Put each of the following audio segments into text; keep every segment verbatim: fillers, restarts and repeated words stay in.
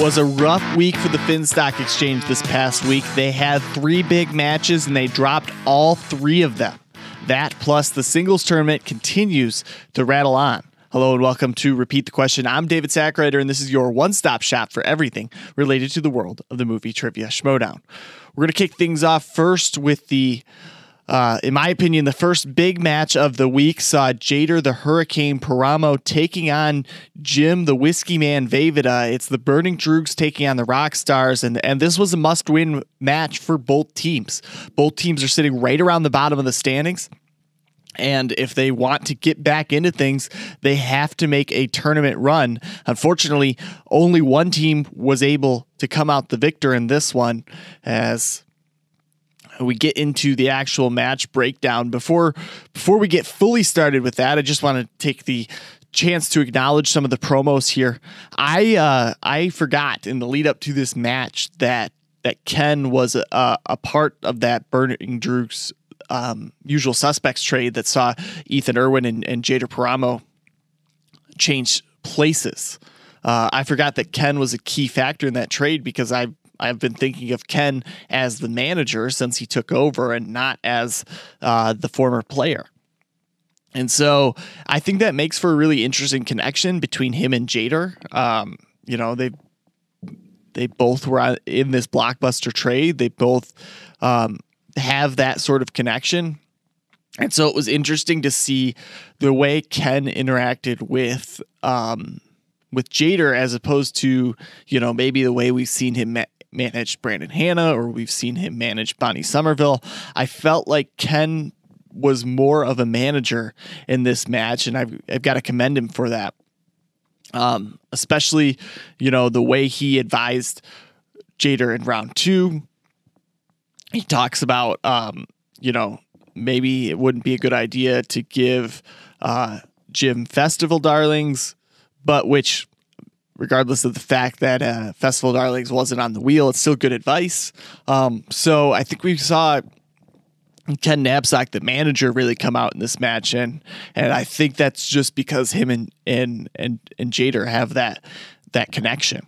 It was a rough week for the Finstock Exchange this past week. They had three big matches, and they dropped all three of them. That, plus the singles tournament, continues to rattle on. Hello and welcome to Repeat the Question. I'm David Sackrider, and this is your one-stop shop for everything related to the world of the movie trivia, Schmodown. We're going to kick things off first with the... Uh, in my opinion, the first big match of the week saw Jader the Hurricane Paramo taking on Jim the Whiskey Man Vejvoda. It's the Burning Droogs taking on the Rockstars, and, and this was a must-win match for both teams. Both teams are sitting right around the bottom of the standings, and if they want to get back into things, they have to make a tournament run. Unfortunately, only one team was able to come out the victor in this one, as... we get into the actual match breakdown. Before before we get fully started with that, I just want to take the chance to acknowledge some of the promos here. I uh, I forgot in the lead up to this match that that Ken was a, a part of that Burning Droogs um, Usual Suspects trade that saw Ethan Irwin and, and Jader Paramo change places. Uh, I forgot that Ken was a key factor in that trade because I I've been thinking of Ken as the manager since he took over and not as uh, the former player. And so I think that makes for a really interesting connection between him and Jader. Um, you know, they they both were in this blockbuster trade. They both um, have that sort of connection. And so it was interesting to see the way Ken interacted with um, with Jader as opposed to, you know, maybe the way we've seen him ma- managed Brandon Hanna, or we've seen him manage Bonnie Somerville. I felt like Ken was more of a manager in this match, and I've, I've got to commend him for that. Um, especially, you know, the way he advised Jader in round two. He talks about, um, you know, maybe it wouldn't be a good idea to give uh, Jim Festival Darlings, but which... regardless of the fact that uh, Festival Darlings wasn't on the wheel, it's still good advice. Um, so I think we saw Ken Nabsock, the manager, really come out in this match, and and I think that's just because him and and and, and Jader have that that connection.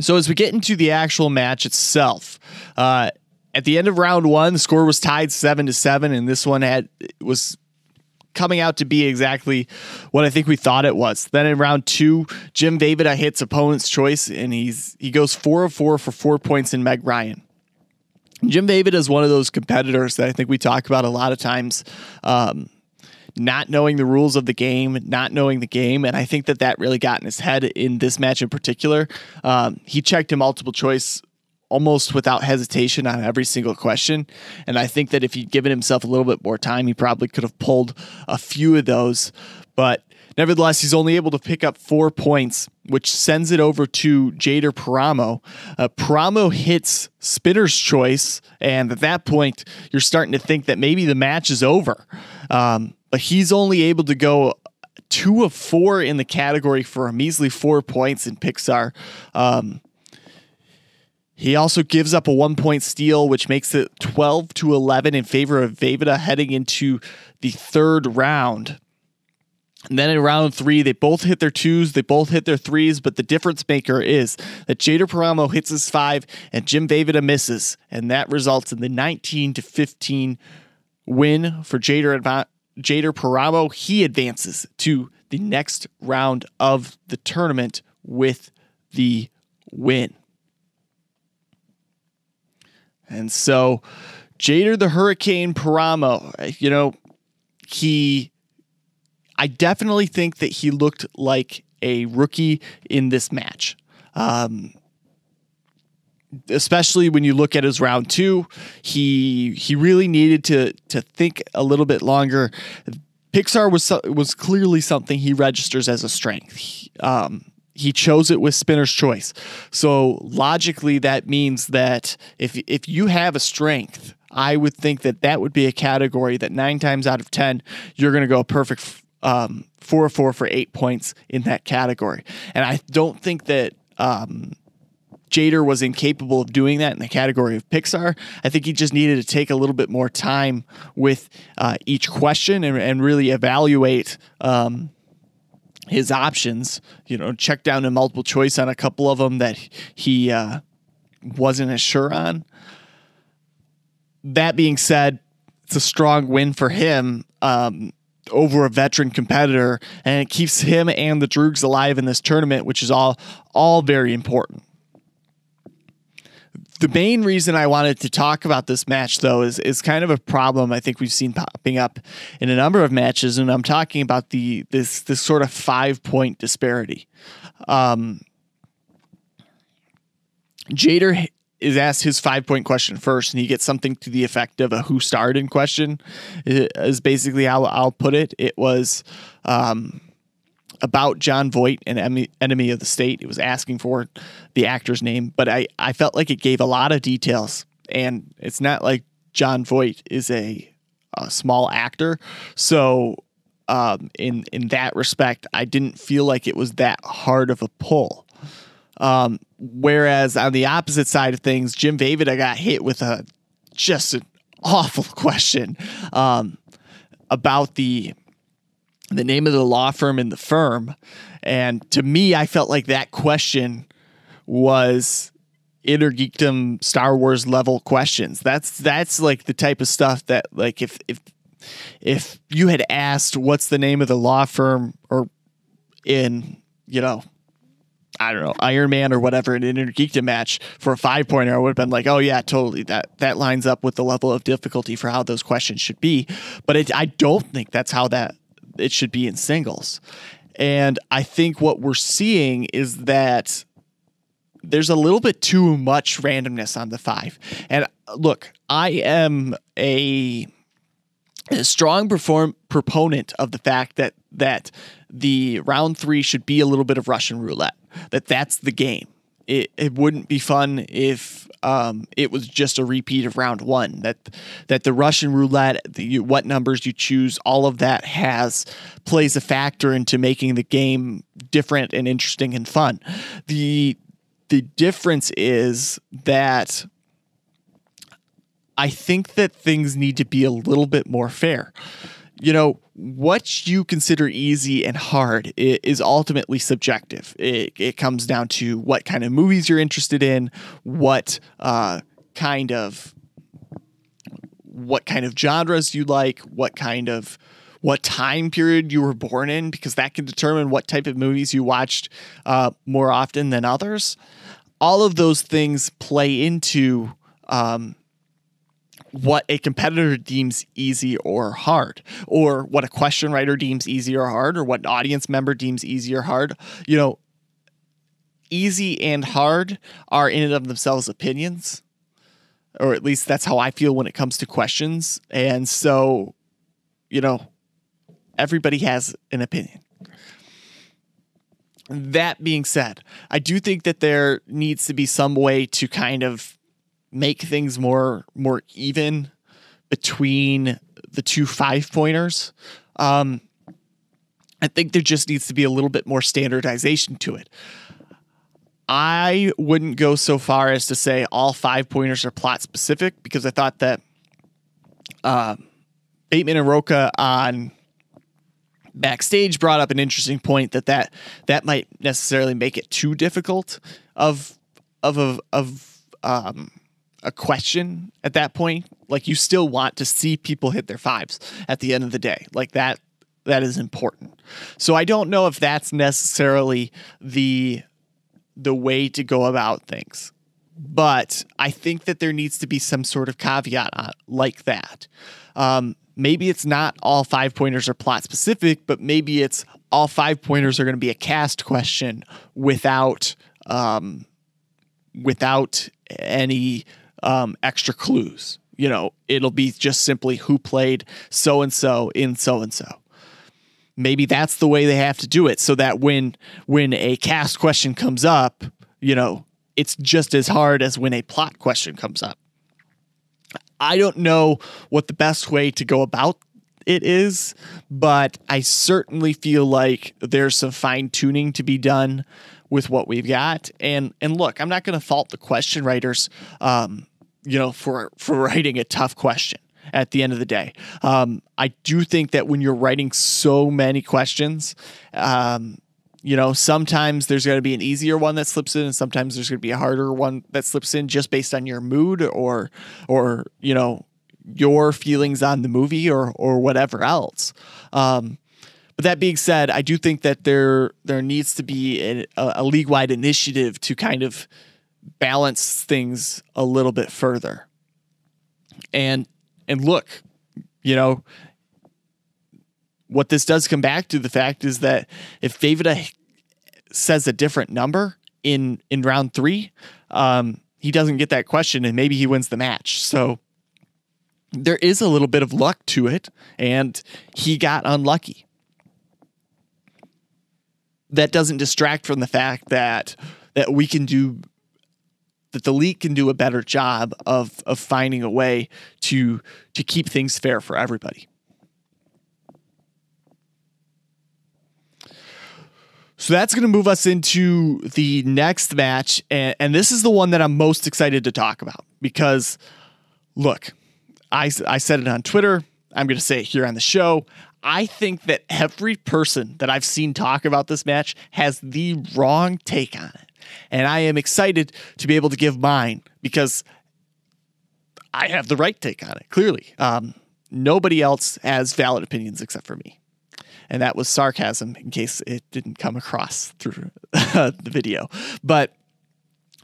So as we get into the actual match itself, uh, at the end of round one, the score was tied seven to seven, and this one had was. coming out to be exactly what I think we thought it was. Then in round two, Jim Vejvoda hits opponent's choice, and he's he goes four of four for four points in Meg Ryan. Jim Vejvoda is one of those competitors that I think we talk about a lot of times, um, not knowing the rules of the game, not knowing the game, and I think that that really got in his head in this match in particular. Um, he checked him multiple choice almost without hesitation on every single question. And I think that if he'd given himself a little bit more time, he probably could have pulled a few of those. But nevertheless, he's only able to pick up four points, which sends it over to Jader Paramo. Uh, Paramo hits Spinner's Choice, and at that point, you're starting to think that maybe the match is over. Um, but he's only able to go two of four in the category for a measly four points in Pixar. Um, He also gives up a one-point steal, which makes it twelve to eleven in favor of Vejvoda heading into the third round. And then in round three, they both hit their twos, they both hit their threes, but the difference maker is that Jader Paramo hits his five and Jim Vejvoda misses, and that results in the nineteen to fifteen win for Jader, Adva- Jader Paramo. He advances to the next round of the tournament with the win. And so Jader the Hurricane Paramo, you know, he, I definitely think that he looked like a rookie in this match. Um, especially when you look at his round two, he, he really needed to, to think a little bit longer. Pixar was, was clearly something he registers as a strength. He, um, He chose it with Spinner's Choice. So logically, that means that if if you have a strength, I would think that that would be a category that nine times out of ten, you're going to go a perfect um, four or four for eight points in that category. And I don't think that um, Jader was incapable of doing that in the category of Pixar. I think he just needed to take a little bit more time with uh, each question and, and really evaluate um his options, you know, check down and multiple choice on a couple of them that he uh, wasn't as sure on. That being said, it's a strong win for him um, over a veteran competitor, and it keeps him and the Droogs alive in this tournament, which is all all very important. The main reason I wanted to talk about this match, though, is, is kind of a problem I think we've seen popping up in a number of matches, and I'm talking about the this this sort of five-point disparity. Um, Jader is asked his five-point question first, and he gets something to the effect of a who started question, is basically how I'll put it. It was um, about John Voight, an enemy of the state. It was asking for the actor's name, but I, I felt like it gave a lot of details, and it's not like John Voight is a, a small actor. So um, in, in that respect, I didn't feel like it was that hard of a pull. Um, whereas on the opposite side of things, Jim Vejvoda got hit with a, just an awful question, um, about the, the name of the law firm and the firm. And to me, I felt like that question was Intergeekdom Star Wars level questions. That's, that's like the type of stuff that, like, if, if, if you had asked what's the name of the law firm or in, you know, I don't know, Iron Man or whatever, an Intergeekdom match for a five pointer, I would have been like, oh yeah, totally. That, that lines up with the level of difficulty for how those questions should be. But it, I don't think that's how that it should be in singles. And I think what we're seeing is that there's a little bit too much randomness on the five. And look, I am a, a strong perform proponent of the fact that, that the round three should be a little bit of Russian roulette. That that's the game. It it wouldn't be fun if um, it was just a repeat of round one. That that the Russian roulette, the, what numbers you choose, all of that has plays a factor into making the game different and interesting and fun. The the difference is that I think that things need to be a little bit more fair. You know, what you consider easy and hard is ultimately subjective. It, it comes down to what kind of movies you're interested in, what uh, kind of what kind of genres you like, what kind of what time period you were born in, because that can determine what type of movies you watched uh, more often than others. All of those things play into um, what a competitor deems easy or hard, or what a question writer deems easy or hard, or what an audience member deems easy or hard. You know, easy and hard are in and of themselves opinions, or at least that's how I feel when it comes to questions. And so, you know, everybody has an opinion. That being said, I do think that there needs to be some way to kind of make things more more even between the two five pointers. Um, I think there just needs to be a little bit more standardization to it. I wouldn't go so far as to say all five pointers are plot specific, because I thought that uh, Bateman and Rocha on Backstage brought up an interesting point that that, that might necessarily make it too difficult of of of, of um. a question at that point. Like, you still want to see people hit their fives at the end of the day. Like, that, that is important. So I don't know if that's necessarily the, the way to go about things, but I think that there needs to be some sort of caveat like that. Um, Maybe it's not all five pointers are plot specific, but maybe it's all five pointers are going to be a cast question without, um, without any, Um, extra clues. You know, it'll be just simply who played so and so in so and so. Maybe that's the way they have to do it, so that when when a cast question comes up, you know, it's just as hard as when a plot question comes up. I don't know what the best way to go about it is, but I certainly feel like there's some fine tuning to be done with what we've got. And and look, I'm not going to fault the question writers. Um, you know, for, for writing a tough question. at the end of the day. Um, I do think that when you're writing so many questions, um, you know, sometimes there's going to be an easier one that slips in, and sometimes there's going to be a harder one that slips in just based on your mood or, or, you know, your feelings on the movie or, or whatever else. Um, But that being said, I do think that there there needs to be a, a league-wide initiative to kind of balance things a little bit further. And and look, you know, what this does come back to the fact is that if Vejvoda says a different number in in round three, um, he doesn't get that question, and maybe he wins the match. So there is a little bit of luck to it, and he got unlucky. That doesn't distract from the fact that that we can do that the league can do a better job of of finding a way to to keep things fair for everybody. So that's going to move us into the next match, and, and this is the one that I'm most excited to talk about because, look, I I said it on Twitter. I'm going to say it here on the show. I think that every person that I've seen talk about this match has the wrong take on it. And I am excited to be able to give mine because I have the right take on it, clearly. Um, nobody else has valid opinions except for me. And that was sarcasm in case it didn't come across through the video. But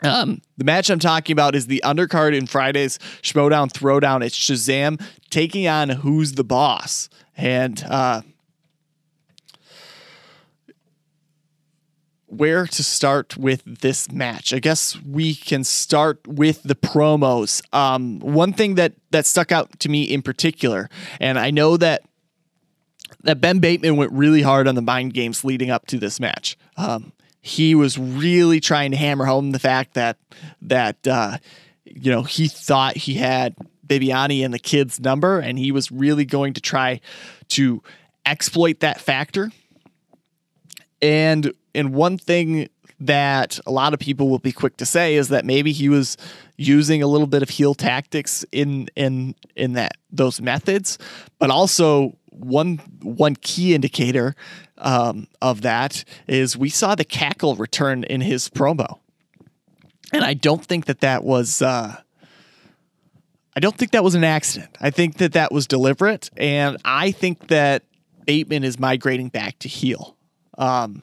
um, the match I'm talking about is the undercard in Friday's Schmodown Throwdown. It's Shazam taking on Who's the Boss? And uh, where to start with this match? I guess we can start with the promos. Um, one thing that, that stuck out to me in particular, and I know that that Ben Bateman went really hard on the mind games leading up to this match. Um, he was really trying to hammer home the fact that that uh, you know he thought he had Bibbiani and the kid's number, and he was really going to try to exploit that factor. And and one thing that a lot of people will be quick to say is that maybe he was using a little bit of heel tactics in in in that those methods, but also one one key indicator um, of that is we saw the cackle return in his promo, and I don't think that that was. Uh, I don't think that was an accident. I think that that was deliberate, and I think that Bateman is migrating back to heel. Um,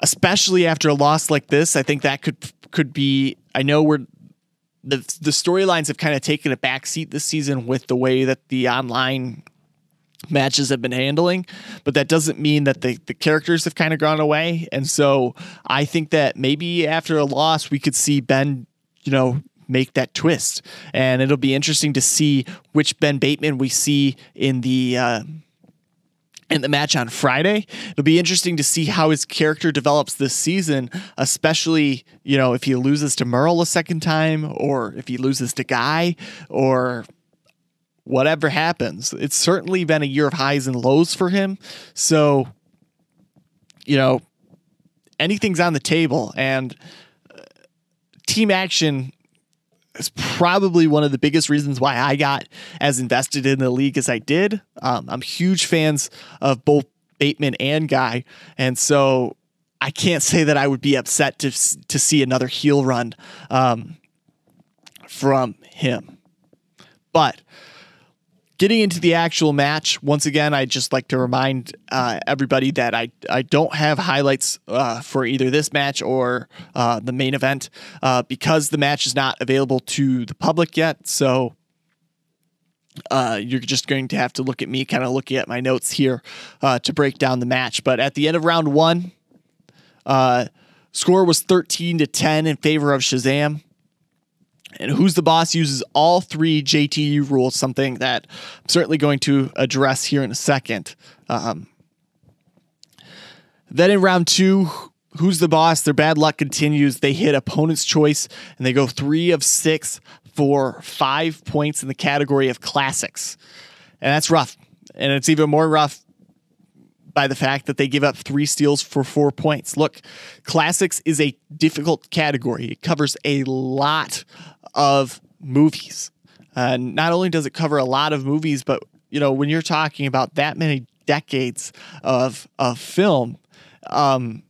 especially after a loss like this, I think that could could be... I know we're the, the storylines have kind of taken a backseat this season with the way that the online matches have been handling, but that doesn't mean that the, the characters have kind of gone away, and so I think that maybe after a loss, we could see Ben, you know, make that twist, and it'll be interesting to see which Ben Bateman we see in the uh, in the match on Friday. It'll be interesting to see how his character develops this season, especially you know if he loses to Murrell a second time, or if he loses to Guy, or whatever happens. It's certainly been a year of highs and lows for him, so you know anything's on the table, and uh, team action. It's probably one of the biggest reasons why I got as invested in the league as I did. Um, I'm huge fans of both Bateman and Guy, and so I can't say that I would be upset to to see another heel run um, from him. But getting into the actual match, once again, I'd just like to remind uh, everybody that I, I don't have highlights uh, for either this match or uh, the main event uh, because the match is not available to the public yet. So uh, you're just going to have to look at me kind of looking at my notes here uh, to break down the match. But at the end of round one, uh, score was thirteen to ten in favor of Shazam. And Who's the Boss uses all three J T U rules, something that I'm certainly going to address here in a second. Um, then in round two, Who's the Boss? Their bad luck continues. They hit opponent's choice, and they go three of six for five points in the category of classics. And that's rough. And it's even more rough by the fact that they give up three steals for four points. Look, classics is a difficult category. It covers a lot of movies. Uh, not only does it cover a lot of movies, but, you know, when you're talking about that many decades of, of film, um,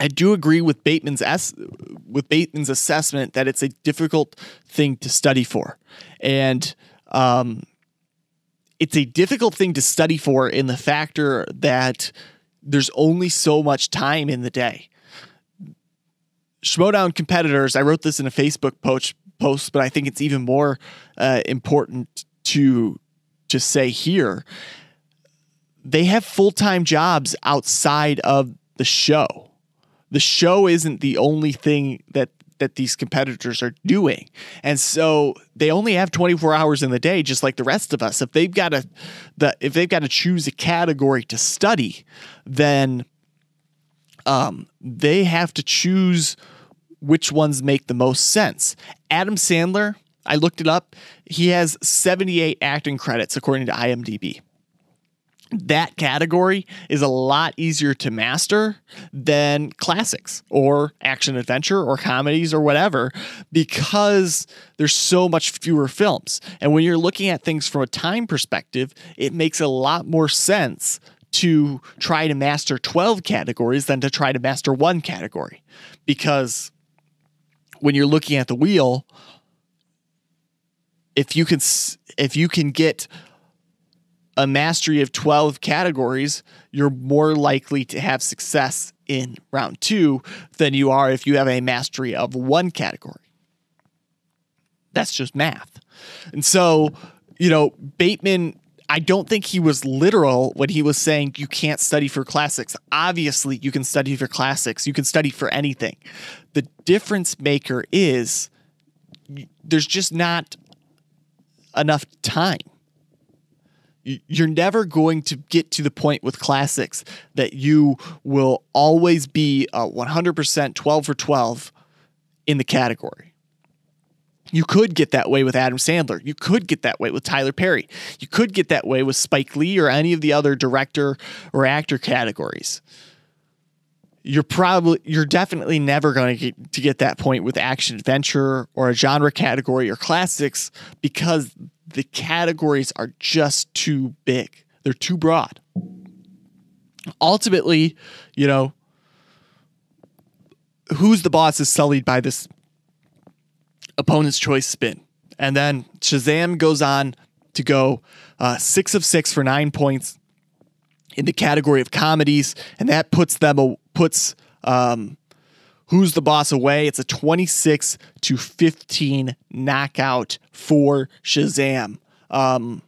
I do agree with Bateman's es- with Bateman's assessment that it's a difficult thing to study for. And um, it's a difficult thing to study for in the factor that there's only so much time in the day. Schmodown competitors, I wrote this in a Facebook post, post but I think it's even more uh, important to to say here. They have full-time jobs outside of the show. The show isn't the only thing that, that these competitors are doing. And so they only have twenty-four hours in the day, just like the rest of us. If they've got to, the, if they've got to choose a category to study, then um, they have to choose which ones make the most sense. Adam Sandler, I looked it up. He has seventy-eight acting credits, according to I M D B. That category is a lot easier to master than classics or action adventure or comedies or whatever, because there's so much fewer films. And when you're looking at things from a time perspective, it makes a lot more sense to try to master twelve categories than to try to master one category. Because when you're looking at the wheel, if you can, if you can get a mastery of twelve categories, you're more likely to have success in round two than you are if you have a mastery of one category. That's just math. And so, you know, Bateman, I don't think he was literal when he was saying you can't study for classics. Obviously, you can study for classics. You can study for anything. The difference maker is there's just not enough time. You're never going to get to the point with classics that you will always be a one hundred percent twelve for twelve in the category. You could get that way with Adam Sandler. You could get that way with Tyler Perry. You could get that way with Spike Lee or any of the other director or actor categories. You're probably, you're definitely never going to get to get that point with action adventure or a genre category or classics, because the categories are just too big. They're too broad. Ultimately, you know, Who's the Boss is sullied by this opponent's choice spin. And then Shazam goes on to go uh, six of six for nine points in the category of comedies. And that puts them, a, puts um, Who's the Boss away. It's a twenty-six to fifteen knockout for Shazam. Um,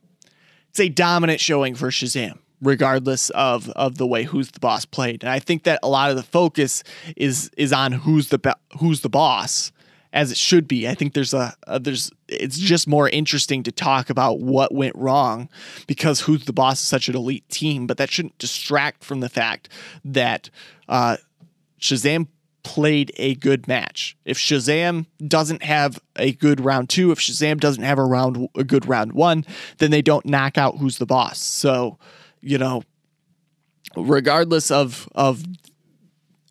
it's a dominant showing for Shazam, regardless of, of the way Who's the Boss played. And I think that a lot of the focus is, is on Who's the, Bo- Who's the Boss, as it should be. I think there's a, a, there's, it's just more interesting to talk about what went wrong, because Who's the Boss is such an elite team, but that shouldn't distract from the fact that uh, Shazam played a good match. If Shazam doesn't have a good round two, if Shazam doesn't have a round, a good round one, then they don't knock out Who's the Boss. So, you know, regardless of, of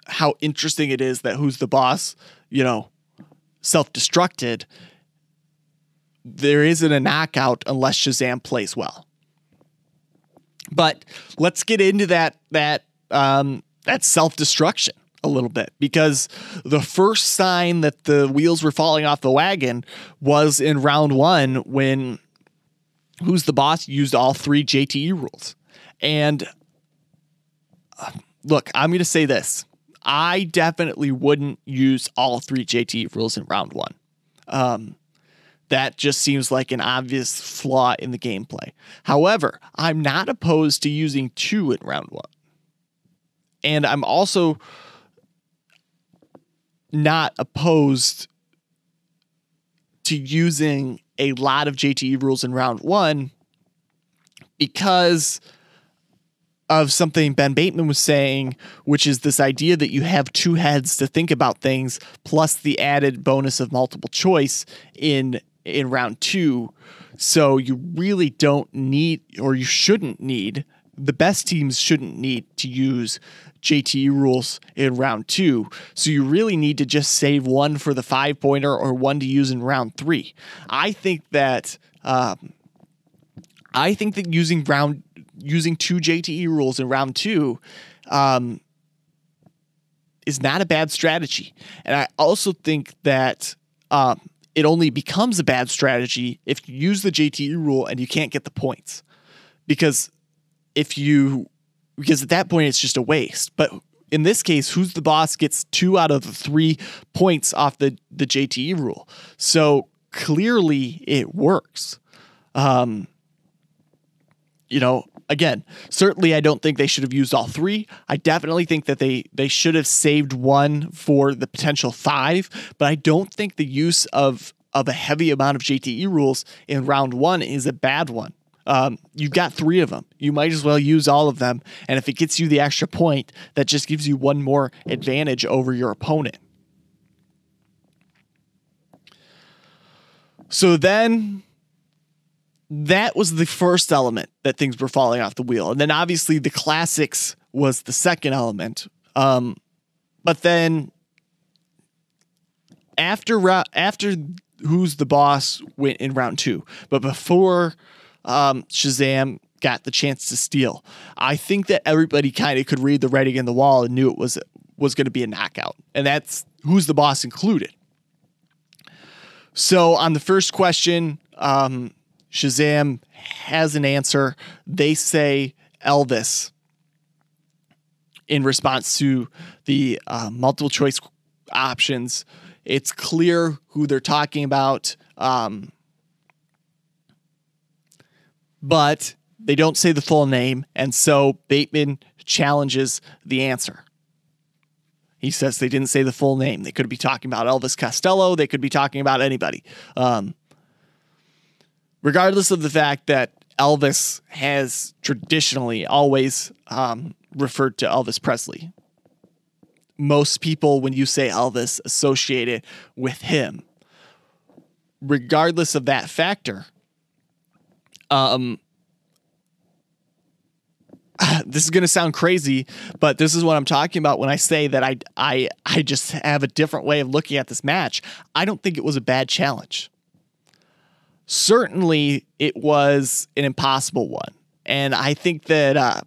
how interesting it is that Who's the Boss, you know, self-destructed, there isn't a knockout unless Shazam plays well. But let's get into that, that, um, that self-destruction a little bit, because the first sign that the wheels were falling off the wagon was in round one, when Who's the Boss used all three J T E rules. And uh, look, I'm going to say this. I definitely wouldn't use all three J T E rules in round one. Um, that just seems like an obvious flaw in the gameplay. However, I'm not opposed to using two in round one. And I'm also not opposed to using a lot of J T E rules in round one, because of something Ben Bateman was saying, which is this idea that you have two heads to think about things, plus the added bonus of multiple choice in in round two. So you really don't need, or you shouldn't need, the best teams shouldn't need to use J T E rules in round two. So you really need to just save one for the five pointer or one to use in round three. I think that, um, I think that using round, using two J T E rules in round two, um, is not a bad strategy. And I also think that, um, it only becomes a bad strategy if you use the J T E rule and you can't get the points, because if you, because at that point it's just a waste. But in this case, Who's the Boss gets two out of the three points off the, the J T E rule. So clearly it works. Um, you know, again, certainly I don't think they should have used all three. I definitely think that they, they should have saved one for the potential five, but I don't think the use of, of a heavy amount of J T E rules in round one is a bad one. Um, you've got three of them. You might as well use all of them. And if it gets you the extra point, that just gives you one more advantage over your opponent. So then that was the first element that things were falling off the wheel. And then obviously the classics was the second element. Um, but then after, after Who's the Boss went in round two, but before, Um, Shazam got the chance to steal, I think that everybody kind of could read the writing in the wall and knew it was was going to be a knockout, and that's Who's the Boss included. So on the first question, um, Shazam has an answer. They say Elvis in response to the uh, multiple choice options. It's clear who they're talking about. Um, But they don't say the full name, and so Bateman challenges the answer. He says they didn't say the full name. They could be talking about Elvis Costello. They could be talking about anybody. Um, regardless of the fact that Elvis has traditionally always um, referred to Elvis Presley. Most people, when you say Elvis, associate it with him. Regardless of that factor, Um, this is going to sound crazy, but this is what I'm talking about when I say that I, I, I just have a different way of looking at this match. I don't think it was a bad challenge. Certainly it was an impossible one. And I think that, uh,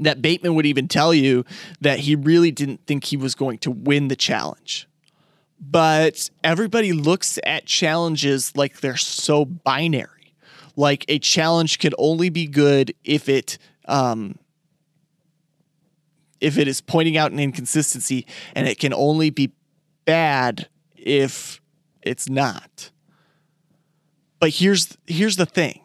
that Bateman would even tell you that he really didn't think he was going to win the challenge. But everybody looks at challenges like they're so binary. Like a challenge can only be good if it, um, if it is pointing out an inconsistency, and it can only be bad if it's not. But here's, here's the thing.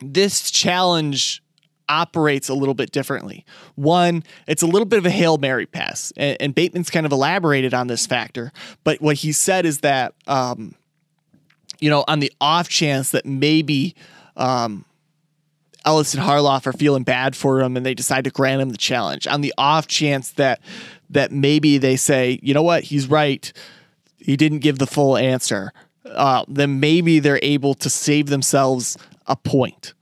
This challenge operates a little bit differently. One, it's a little bit of a Hail Mary pass, and, and Bateman's kind of elaborated on this factor. But what he said is that, um, you know, on the off chance that maybe um, Ellis and Harloff are feeling bad for him and they decide to grant him the challenge, on the off chance that that maybe they say, you know what, he's right, he didn't give the full answer, uh, then maybe they're able to save themselves a point.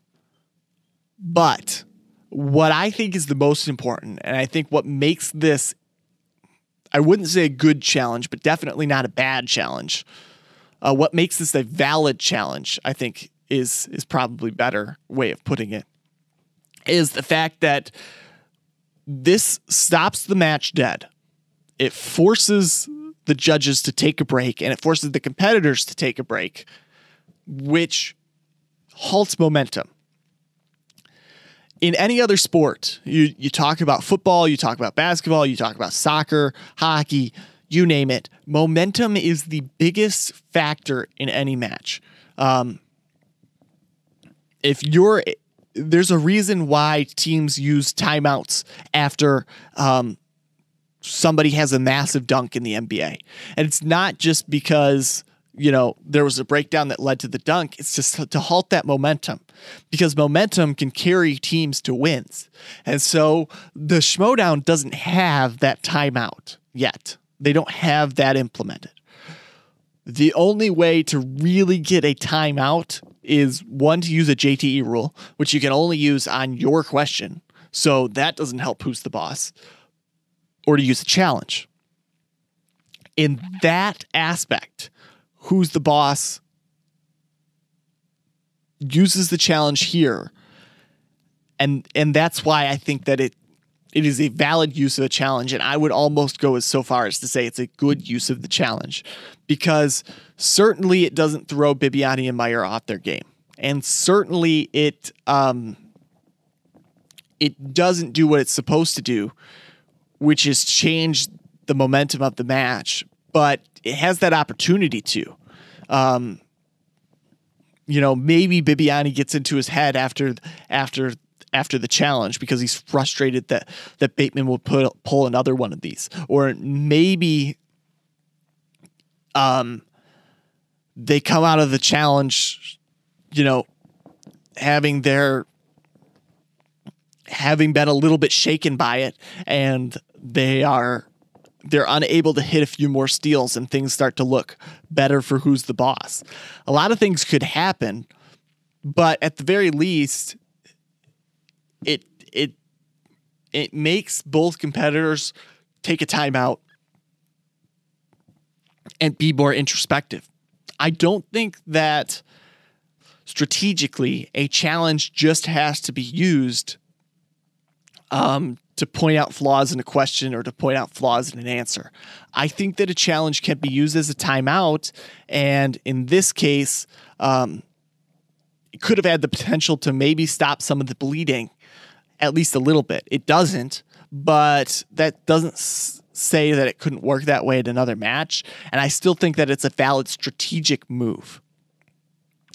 But what I think is the most important, and I think what makes this, I wouldn't say a good challenge, but definitely not a bad challenge, Uh, what makes this a valid challenge, I think, is is probably a better way of putting it, is the fact that this stops the match dead. It forces the judges to take a break, and it forces the competitors to take a break, which halts momentum. In any other sport, you, you talk about football, you talk about basketball, you talk about soccer, hockey, you name it. Momentum is the biggest factor in any match. Um, if you're, there's a reason why teams use timeouts after um, somebody has a massive dunk in the N B A, and it's not just because, you know, there was a breakdown that led to the dunk. It's just to halt that momentum, because momentum can carry teams to wins, and so the Schmodown doesn't have that timeout yet. They don't have that implemented. The only way to really get a timeout is one, to use a J T E rule, which you can only use on your question. So that doesn't help Who's the Boss. Or to use a challenge. In that aspect, Who's the Boss uses the challenge here. And and that's why I think that it it is a valid use of a challenge. And I would almost go as so far as to say it's a good use of the challenge, because certainly it doesn't throw Bibbiani and Meyer off their game. And certainly it um, it doesn't do what it's supposed to do, which is change the momentum of the match. But it has that opportunity to. Um, you know, maybe Bibbiani gets into his head after after. after the challenge because he's frustrated that, that Bateman will put, pull another one of these, or maybe um, they come out of the challenge, you know, having their, having been a little bit shaken by it, and they are, they're unable to hit a few more steals, and things start to look better for Who's the Boss. A lot of things could happen, but at the very least, It it it makes both competitors take a timeout and be more introspective. I don't think that strategically a challenge just has to be used um, to point out flaws in a question or to point out flaws in an answer. I think that a challenge can be used as a timeout, and in this case, um, it could have had the potential to maybe stop some of the bleeding. At least a little bit. It doesn't, but that doesn't s- say that it couldn't work that way in another match. And I still think that it's a valid strategic move.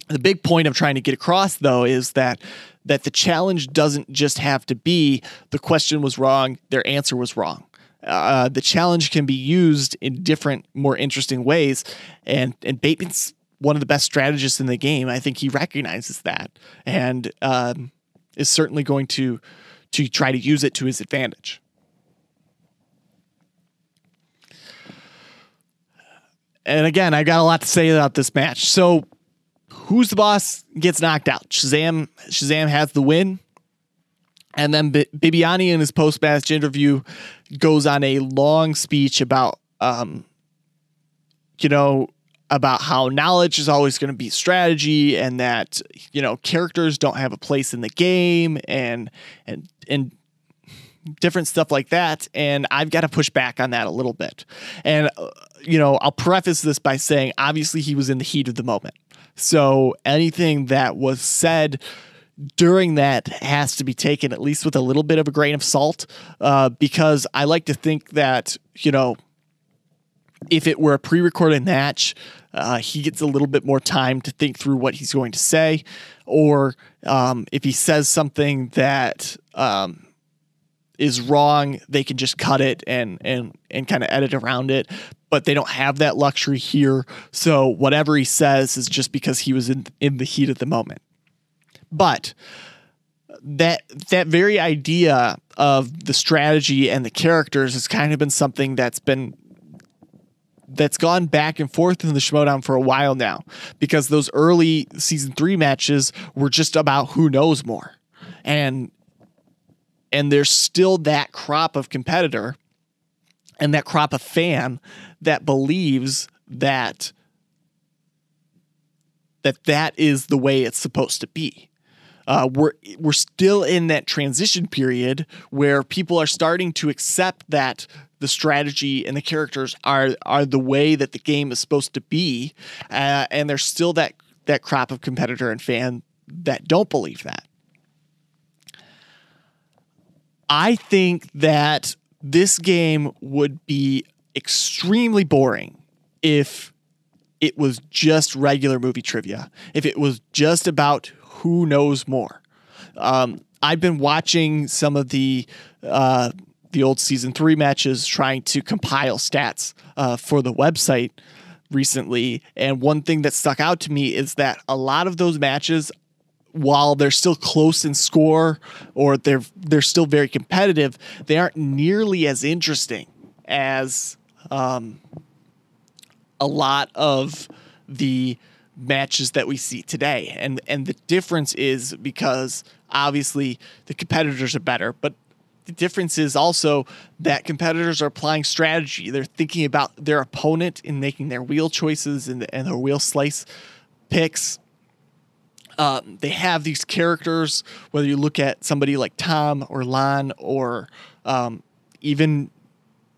The big point I'm trying to get across, though, is that that the challenge doesn't just have to be the question was wrong, their answer was wrong. Uh, the challenge can be used in different, more interesting ways. And and Bateman's one of the best strategists in the game. I think he recognizes that. And um is certainly going to to try to use it to his advantage. And again, I got a lot to say about this match. So Who's the Boss gets knocked out. Shazam Shazam has the win. And then B- Bibbiani in his post-match interview goes on a long speech about, um, you know, about how knowledge is always going to be strategy, and that, you know, characters don't have a place in the game, and, and, and different stuff like that. And I've got to push back on that a little bit. And, uh, you know, I'll preface this by saying, obviously he was in the heat of the moment. So anything that was said during that has to be taken at least with a little bit of a grain of salt, uh, because I like to think that, you know, if it were a pre-recorded match, uh, he gets a little bit more time to think through what he's going to say. Or um, if he says something that um, is wrong, they can just cut it and and and kind of edit around it. But they don't have that luxury here. So whatever he says is just because he was in in the heat of the moment. But that that very idea of the strategy and the characters has kind of been something that's been that's gone back and forth in the Schmodown for a while now, because those early season three matches were just about who knows more. And, and there's still that crop of competitor and that crop of fan that believes that, that that is the way it's supposed to be. Uh, we're, we're still in that transition period where people are starting to accept that the strategy and the characters are, are the way that the game is supposed to be. Uh, and there's still that, that crop of competitor and fan that don't believe that. I think that this game would be extremely boring if it was just regular movie trivia, if it was just about who knows more. Um, I've been watching some of the, uh, the old season three matches, trying to compile stats uh, for the website recently. And one thing that stuck out to me is that a lot of those matches, while they're still close in score or they're, they're still very competitive, they aren't nearly as interesting as um, a lot of the, matches that we see today. And and the difference is because obviously the competitors are better, but the difference is also that competitors are applying strategy. They're thinking about their opponent and making their wheel choices and, and their wheel slice picks. Um, they have these characters, whether you look at somebody like Tom or Lon or um, even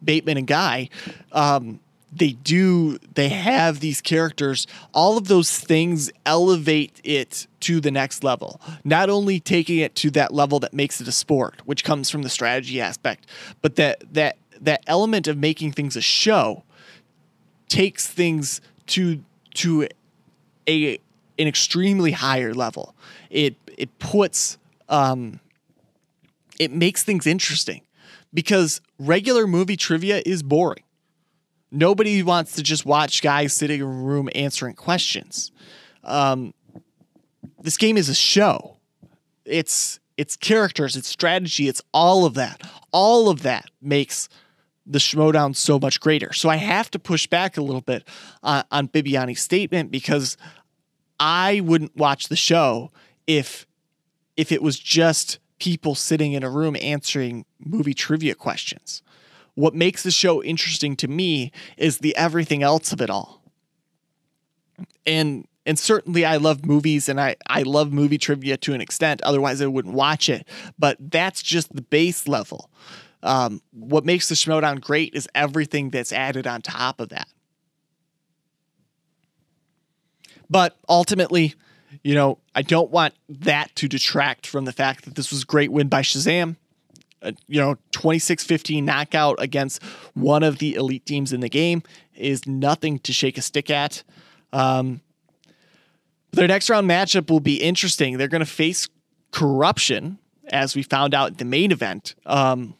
Bateman and Guy, um, they do, they have these characters. All of those things elevate it to the next level, not only taking it to that level that makes it a sport, which comes from the strategy aspect, but that, that, that element of making things a show takes things to, to a, an extremely higher level. It, it puts, um, it makes things interesting because regular movie trivia is boring. Nobody wants to just watch guys sitting in a room answering questions. Um, this game is a show. It's it's characters, it's strategy, it's all of that. All of that makes the Schmodown so much greater. So I have to push back a little bit uh, on Bibbiani's statement because I wouldn't watch the show if if it was just people sitting in a room answering movie trivia questions. What makes the show interesting to me is the everything else of it all. And and certainly I love movies and I, I love movie trivia to an extent. Otherwise, I wouldn't watch it. But that's just the base level. Um, what makes the Schmodown great is everything that's added on top of that. But ultimately, you know, I don't want that to detract from the fact that this was a great win by Shazam. You know, twenty-six fifteen knockout against one of the elite teams in the game is nothing to shake a stick at. Um, their next round matchup will be interesting. They're going to face Korruption, as we found out at the main event. Um,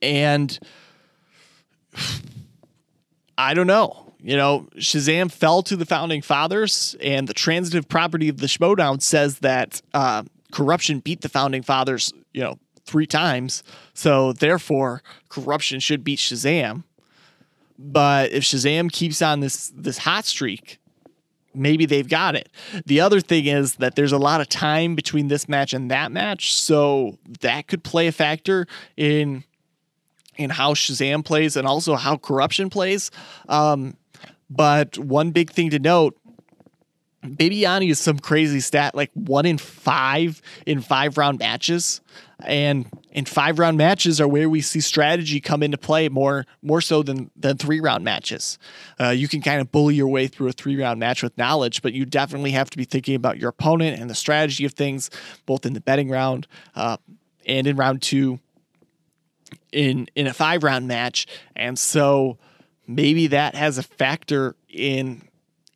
and I don't know. You know, Shazam fell to the Founding Fathers, and the transitive property of the Schmodown says that uh, Korruption beat the Founding Fathers, you know, three times. So therefore Korruption should beat Shazam. But if Shazam keeps on this, this hot streak, maybe they've got it. The other thing is that there's a lot of time between this match and that match. So that could play a factor in, in how Shazam plays and also how Korruption plays. Um, but one big thing to note, Bibbiani is some crazy stat, like one in five in five round matches. And in five round matches are where we see strategy come into play more, more so than, than three round matches. Uh, you can kind of bully your way through a three round match with knowledge, but you definitely have to be thinking about your opponent and the strategy of things, both in the betting round uh, and in round two in, in a five round match. And so maybe that has a factor in,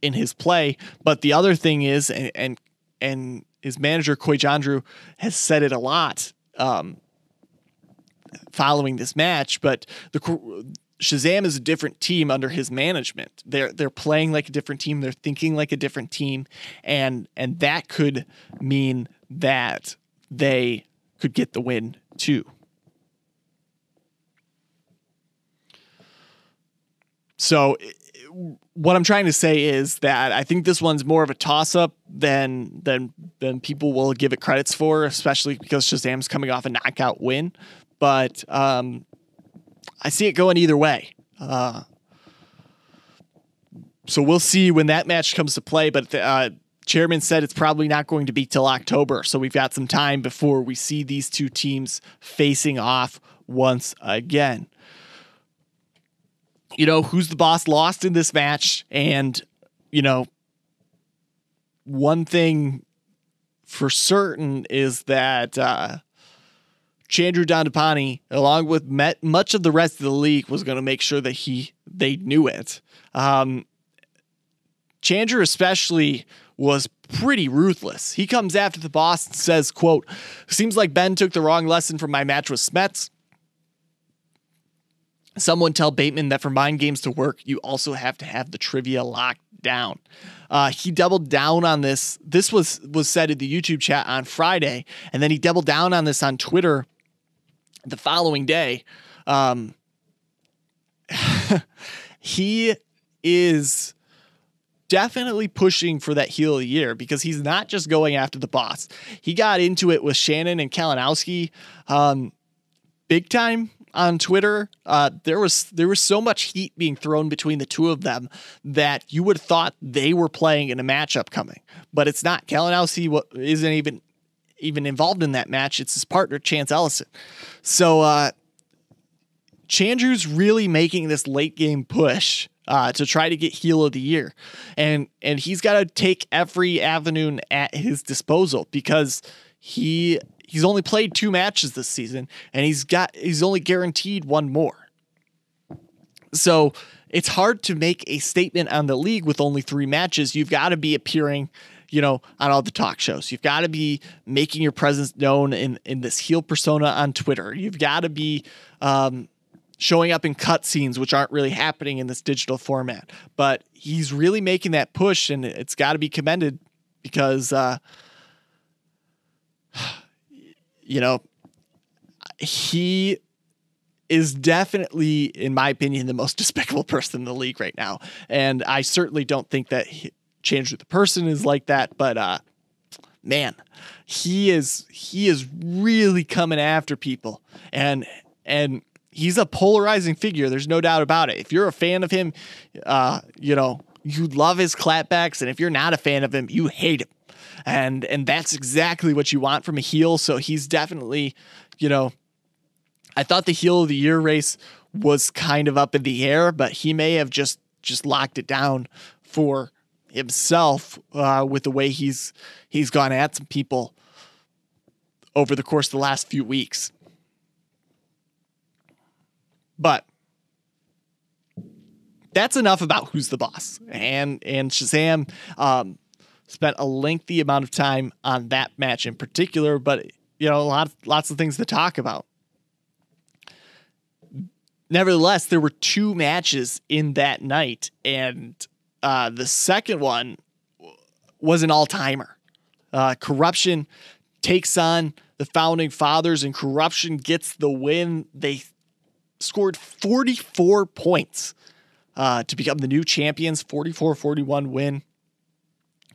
in his play. But the other thing is, and, and, and his manager, Koi Jandru, has said it a lot um, following this match, but the Shazam is a different team under his management. They're, they're playing like a different team. They're thinking like a different team. And, and that could mean that they could get the win too. So it, what I'm trying to say is that I think this one's more of a toss-up than than than people will give it credits for, especially because Shazam's coming off a knockout win. But um, I see it going either way. Uh, so we'll see when that match comes to play. But the uh, chairman said it's probably not going to be till October, so we've got some time before we see these two teams facing off once again. You know, Who's the Boss lost in this match. And, you know, one thing for certain is that uh, Chandru Dondapani, along with met, much of the rest of the league, was going to make sure that he they knew it. Um, Chandru especially was pretty ruthless. He comes after the boss and says, quote, "Seems like Ben took the wrong lesson from my match with Smets. Someone tell Bateman that for mind games to work, you also have to have the trivia locked down." Uh, he doubled down on this. This was, was said in the YouTube chat on Friday, and then he doubled down on this on Twitter the following day. Um, he is definitely pushing for that heel of the year because he's not just going after the boss. He got into it with Shannon and Kalinowski um, big time on Twitter. Uh, there was there was so much heat being thrown between the two of them that you would have thought they were playing in a match upcoming, but it's not. Kalinowski isn't even even involved in that match. It's his partner, Chance Ellison. So uh, Jandru's really making this late game push uh, to try to get heel of the year, and and he's got to take every avenue at his disposal because he. He's only played two matches this season, and he's got he's only guaranteed one more. So it's hard to make a statement on the league with only three matches. You've got to be appearing, you know, on all the talk shows. You've got to be making your presence known in, in this heel persona on Twitter. You've got to be um, showing up in cutscenes, which aren't really happening in this digital format. But he's really making that push, and it's got to be commended because... Uh, You know, he is definitely, in my opinion, the most despicable person in the league right now. And I certainly don't think that Jandru the person is like that. But uh, man, he is he is really coming after people, and and he's a polarizing figure. There's no doubt about it. If you're a fan of him, uh, you know, you love his clapbacks, and if you're not a fan of him, you hate him. And and that's exactly what you want from a heel. So he's definitely, you know, I thought the heel of the year race was kind of up in the air, but he may have just just locked it down for himself uh, with the way he's he's gone at some people over the course of the last few weeks. But that's enough about Who's the Boss and and Shazam. Um, Spent a lengthy amount of time on that match in particular, but you know, a lot of, lots of things to talk about. Nevertheless, there were two matches in that night, and uh, the second one was an all-timer. Uh, Korruption takes on the Founding Fathers, and Korruption gets the win. They scored forty-four points uh, to become the new champions. forty-four forty-one win.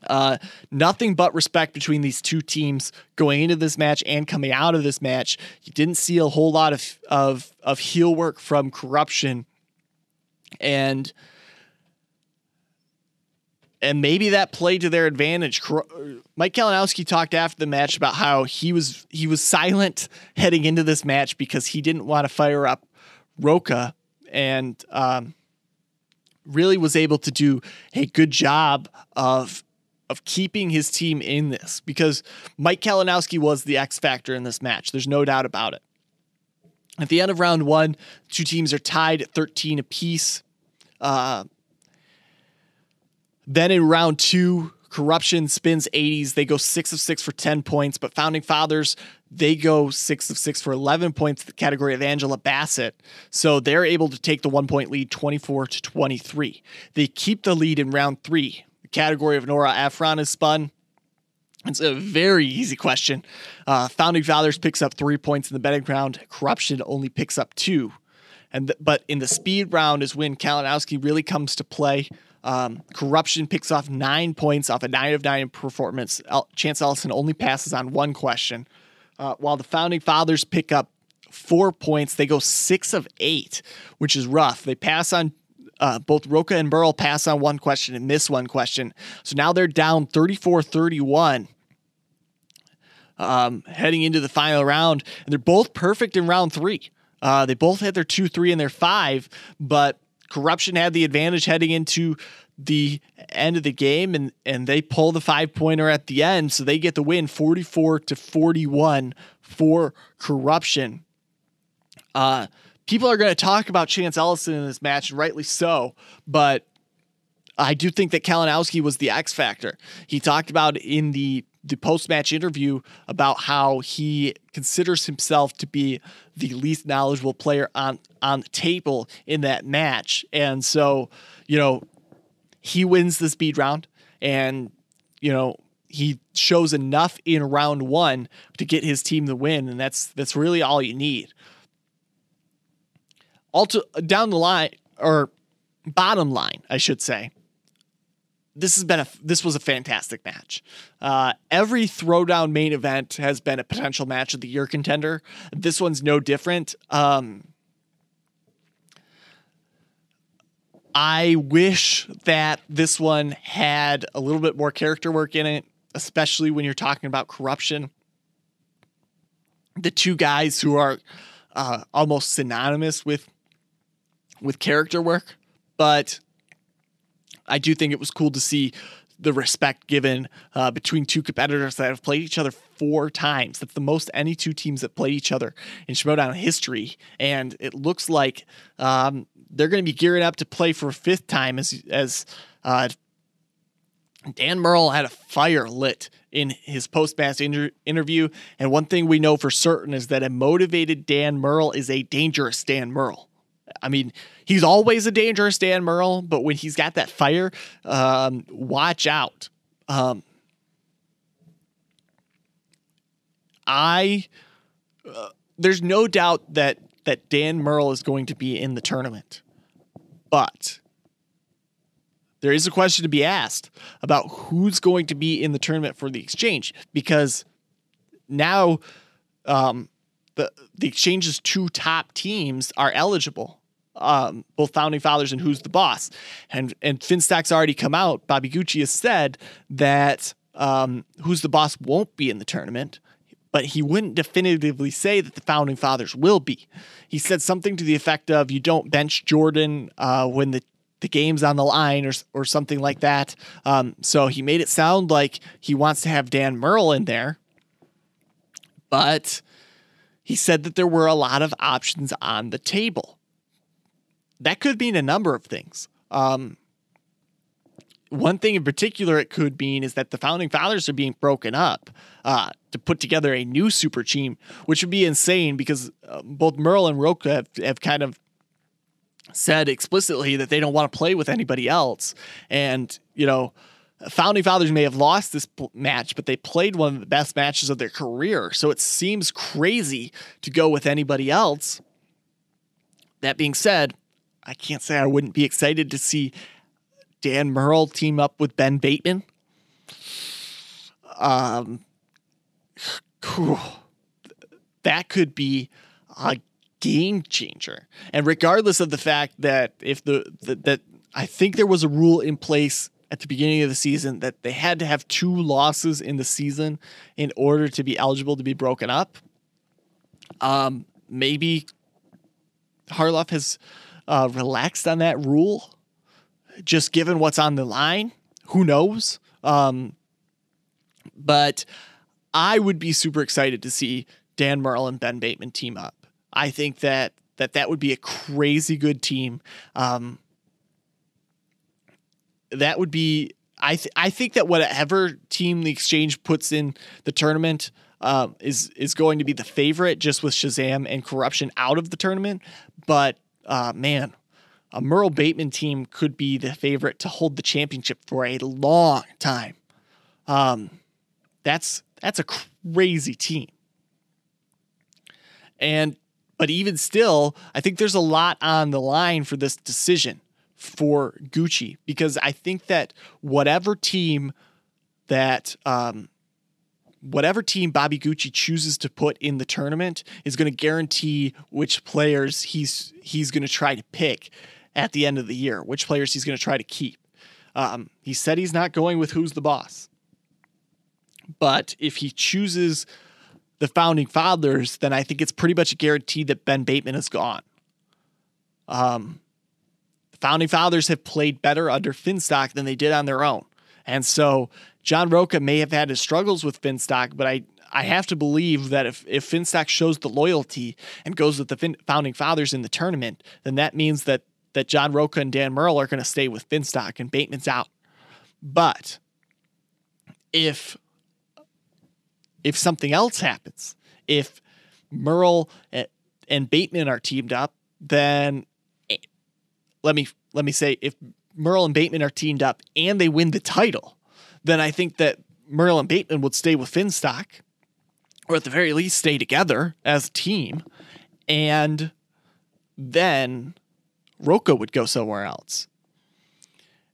Uh, nothing but respect between these two teams going into this match and coming out of this match. You didn't see a whole lot of, of, of heel work from Korruption, and, and maybe that played to their advantage. Cor- Mike Kalinowski talked after the match about how he was, he was silent heading into this match because he didn't want to fire up Rocha, and, um, really was able to do a good job of, of keeping his team in this, because Mike Kalinowski was the X factor in this match. There's no doubt about it. At the end of round one, two teams are tied at thirteen apiece. Uh, then in round two, Korruption spins eighties. They go six of six for ten points, but Founding Fathers, they go six of six for eleven points, the category of Angela Bassett. So they're able to take the one point lead, twenty-four to twenty-three. They keep the lead in round three. Category of Nora Ephron is spun. It's a very easy question. Uh, Founding Fathers picks up three points in the betting round. Korruption only picks up two. And th- But in the speed round is when Kalinowski really comes to play. Um, Korruption picks off nine points off a nine of nine performance. El- Chance Ellison only passes on one question. Uh, while the Founding Fathers pick up four points, they go six of eight, which is rough. They pass on Uh, both Rocha and Murrell pass on one question and miss one question. So now they're down thirty-four thirty-one um, heading into the final round. And they're both perfect in round three. Uh, they both had their two, three, and their five, but Korruption had the advantage heading into the end of the game, and, and they pull the five-pointer at the end, so they get the win forty-four to forty-one for Korruption. Uh People are going to talk about Chance Ellison in this match, and rightly so, but I do think that Kalinowski was the X factor. He talked about in the, the post-match interview about how he considers himself to be the least knowledgeable player on, on the table in that match. And so, you know, he wins the speed round, and, you know, he shows enough in round one to get his team the win, and that's that's really all you need. All to, down the line, or bottom line, I should say, this has been a this was a fantastic match. Uh, every Throwdown main event has been a potential match of the year contender. This one's no different. Um, I wish that this one had a little bit more character work in it, especially when you're talking about Korruption. The two guys who are uh, almost synonymous with with character work, but I do think it was cool to see the respect given uh, between two competitors that have played each other four times. That's the most any two teams that played each other in Schmodown history. And it looks like um, they're going to be gearing up to play for a fifth time as, as uh, Dan Murrell had a fire lit in his post-match inter- interview. And one thing we know for certain is that a motivated Dan Murrell is a dangerous Dan Murrell. I mean, he's always a dangerous Dan Murrell, but when he's got that fire, um, watch out. Um, I, uh, there's no doubt that, that Dan Murrell is going to be in the tournament, but there is a question to be asked about who's going to be in the tournament for the exchange, because now, um, The, the exchange's two top teams are eligible, um, both Founding Fathers and Who's the Boss. And and Finstock's already come out. Bobby Gucci has said that um, Who's the Boss won't be in the tournament, but he wouldn't definitively say that the Founding Fathers will be. He said something to the effect of, you don't bench Jordan uh, when the, the game's on the line or or something like that. Um, so he made it sound like he wants to have Dan Murrell in there, but he said that there were a lot of options on the table. That could mean a number of things. Um, one thing in particular it could mean is that the Founding Fathers are being broken up uh, to put together a new super team, which would be insane because uh, both Merle and Rocha have, have kind of said explicitly that they don't want to play with anybody else. And, you know, Founding Fathers may have lost this p- match, but they played one of the best matches of their career. So it seems crazy to go with anybody else. That being said, I can't say I wouldn't be excited to see Dan Murrell team up with Ben Bateman. Um, cool. That could be a game changer. And regardless of the fact that if the, the that I think there was a rule in place at the beginning of the season that they had to have two losses in the season in order to be eligible to be broken up. Um, maybe Harloff has uh, relaxed on that rule, just given what's on the line. Who knows? Um, but I would be super excited to see Dan Murrell and Ben Bateman team up. I think that that, that would be a crazy good team. Um, That would be, I th- I think that whatever team the exchange puts in the tournament uh, is is going to be the favorite, just with Shazam and Korruption out of the tournament. But uh, man, a Murrell Bateman team could be the favorite to hold the championship for a long time. Um, that's that's a crazy team. And but even still, I think there's a lot on the line for this decision for Gucci, because I think that whatever team that um, whatever team Bobby Gucci chooses to put in the tournament is going to guarantee which players he's he's going to try to pick at the end of the year, which players he's going to try to keep. Um, he said he's not going with Who's the Boss, but if he chooses the Founding Fathers, then I think it's pretty much a guarantee that Ben Bateman is gone. Um. Founding Fathers have played better under Finstock than they did on their own. And so John Rocha may have had his struggles with Finstock, but I, I have to believe that if, if Finstock shows the loyalty and goes with the fin- Founding Fathers in the tournament, then that means that, that John Rocha and Dan Murrell are going to stay with Finstock and Bateman's out. But if, if something else happens, if Murrell and Bateman are teamed up, then Let me let me say, if Murrell and Bateman are teamed up and they win the title, then I think that Murrell and Bateman would stay with Finstock, or at the very least stay together as a team, and then Rocha would go somewhere else.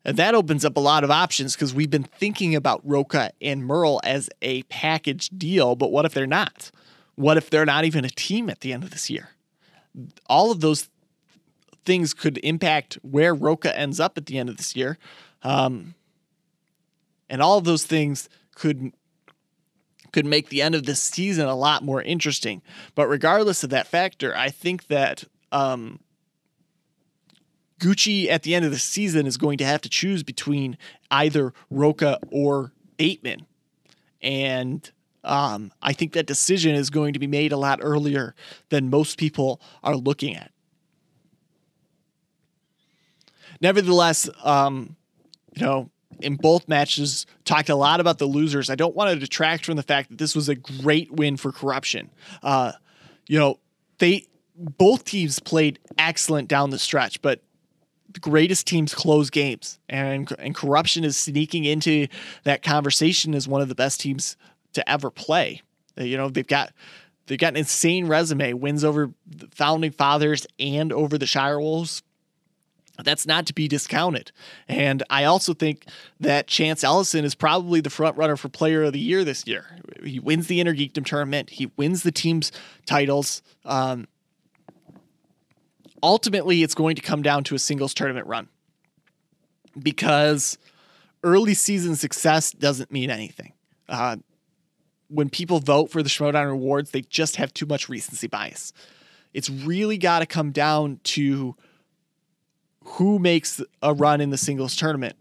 And that opens up a lot of options because we've been thinking about Rocha and Murrell as a package deal, but what if they're not? What if they're not even a team at the end of this year? All of those things could impact where Rocha ends up at the end of this year. Um, and all of those things could could make the end of this season a lot more interesting. But regardless of that factor, I think that um, Gucci at the end of the season is going to have to choose between either Rocha or Bateman. And um, I think that decision is going to be made a lot earlier than most people are looking at. Nevertheless, um, you know, in both matches, talked a lot about the losers. I don't want to detract from the fact that this was a great win for Korruption. Uh, you know, they both teams played excellent down the stretch, but the greatest teams close games, and and Korruption is sneaking into that conversation as one of the best teams to ever play. You know, they've got they've got an insane resume, wins over the Founding Fathers and over the Shire Wolves. That's not to be discounted. And I also think that Chance Ellison is probably the front runner for player of the year this year. He wins the Intergeekdom tournament. He wins the team's titles. Um, ultimately, it's going to come down to a singles tournament run because early season success doesn't mean anything. Uh, when people vote for the Schmodown rewards, they just have too much recency bias. It's really got to come down to who makes a run in the singles tournament.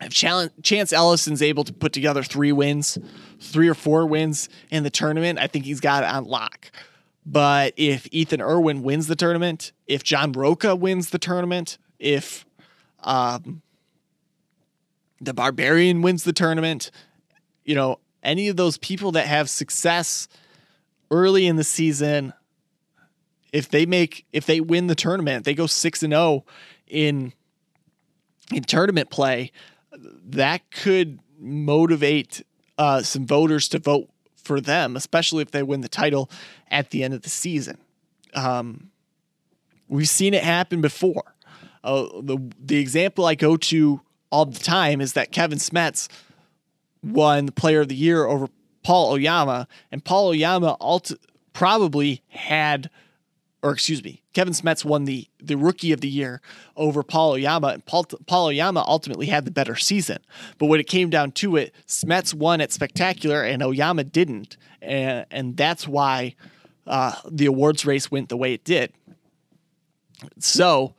If Chance Ellison's able to put together three wins, three or four wins in the tournament, I think he's got it on lock. But if Ethan Irwin wins the tournament, if John Rocha wins the tournament, if um, the Barbarian wins the tournament, you know, any of those people that have success early in the season, If they make, if they win the tournament, they go six and zero in in tournament play. That could motivate uh, some voters to vote for them, especially if they win the title at the end of the season. Um, we've seen it happen before. Uh, the the example I go to all the time is that Kevin Smets won the Player of the Year over Paul Oyama, and Paul Oyama alt- probably had. Or excuse me, Kevin Smets won the, the Rookie of the Year over Paul Oyama, and Paul, Paul Oyama ultimately had the better season. But when it came down to it, Smets won at Spectacular, and Oyama didn't, and, and that's why uh, the awards race went the way it did. So,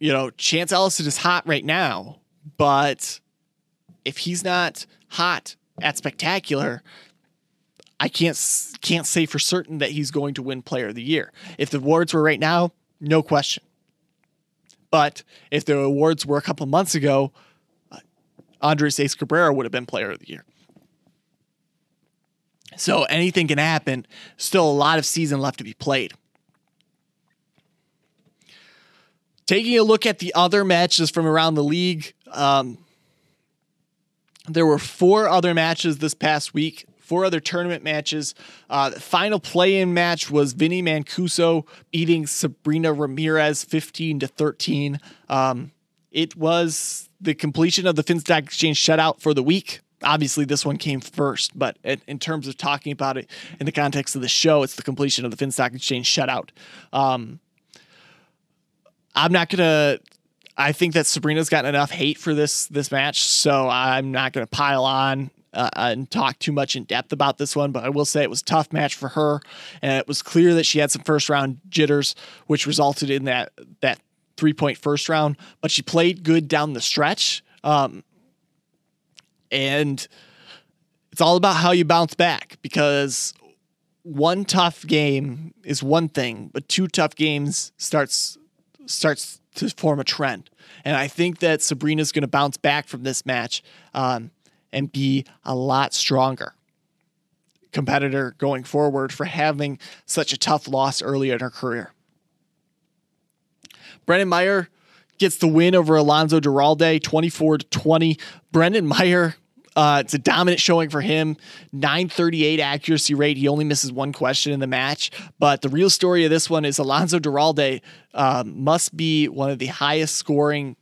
you know, Chance Ellison is hot right now, but if he's not hot at Spectacular, I can't can't say for certain that he's going to win Player of the Year. If the awards were right now, no question. But if the awards were a couple months ago, uh, Andres Ace Cabrera would have been Player of the Year. So anything can happen. Still a lot of season left to be played. Taking a look at the other matches from around the league, um, there were four other matches this past week. Four other tournament matches. Uh, the final play-in match was Vinny Mancuso beating Sabrina Ramirez fifteen to thirteen. Um, it was the completion of the Finstock Exchange shutout for the week. Obviously, this one came first, but it, in terms of talking about it in the context of the show, it's the completion of the Finstock Exchange shutout. Um, I'm not gonna. I think that Sabrina's gotten enough hate for this this match, so I'm not gonna pile on. Uh, and talk too much in depth about this one, but I will say it was a tough match for her, and it was clear that she had some first round jitters, which resulted in that that three point first round. But she played good down the stretch, um, and it's all about how you bounce back, because one tough game is one thing, but two tough games starts starts to form a trend, and I think that Sabrina's going to bounce back from this match. Um, and be a lot stronger competitor going forward for having such a tough loss early in her career. Brendan Meyer gets the win over Alonzo Duralde, twenty-four to twenty. Brendan Meyer, uh, it's a dominant showing for him, nine thirty-eight accuracy rate. He only misses one question in the match, but the real story of this one is Alonzo Duralde um, must be one of the highest scoring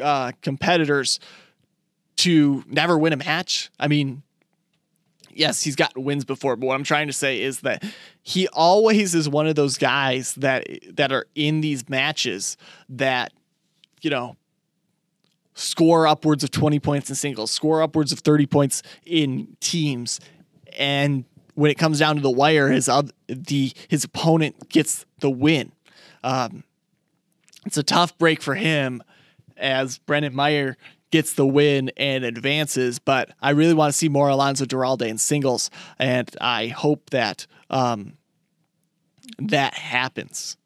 uh, competitors to never win a match. I mean, yes, he's gotten wins before, but what I'm trying to say is that he always is one of those guys that that are in these matches that, you know, score upwards of twenty points in singles, score upwards of thirty points in teams. And when it comes down to the wire, his uh, the his opponent gets the win. Um, it's a tough break for him as Brendan Meyer gets the win and advances, but I really want to see more Alonzo Duralde in singles, and I hope that um, that happens.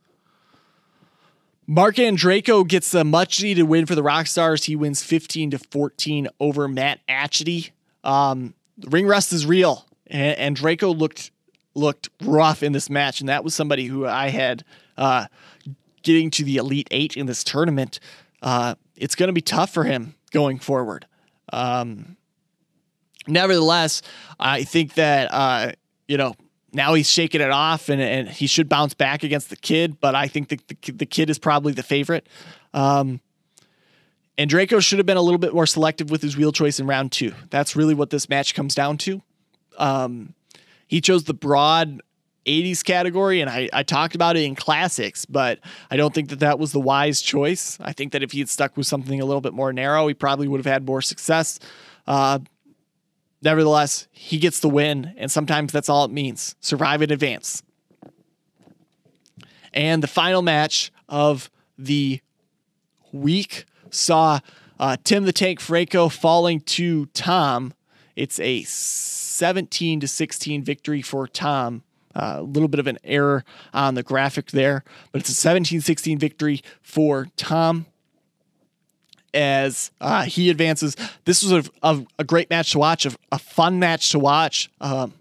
Mark Andrejko gets a much-needed win for the Rockstars. He wins fifteen to fourteen over Matt Atchity. Um, ring rust is real, and Andrejko looked looked rough in this match, and that was somebody who I had uh, getting to the Elite Eight in this tournament. Uh, it's going to be tough for him going forward. Um, nevertheless, I think that, uh, you know, now he's shaking it off and, and he should bounce back against the Kid, but I think the, the, the Kid is probably the favorite. Um, Andrejko should have been a little bit more selective with his wheel choice in round two. That's really what this match comes down to. Um, he chose the broad eighties category, and I, I talked about it in classics, but I don't think that that was the wise choice. I think that if he had stuck with something a little bit more narrow, he probably would have had more success. Uh, nevertheless, he gets the win, and sometimes that's all it means. Survive and advance. And the final match of the week saw uh, Tim the Tank Franco falling to Tom. It's a seventeen to sixteen victory for Tom. Uh, a little bit of an error on the graphic there, but it's a seventeen sixteen victory for Tom as uh, he advances. This was a, a, a great match to watch, a, a fun match to watch. Um,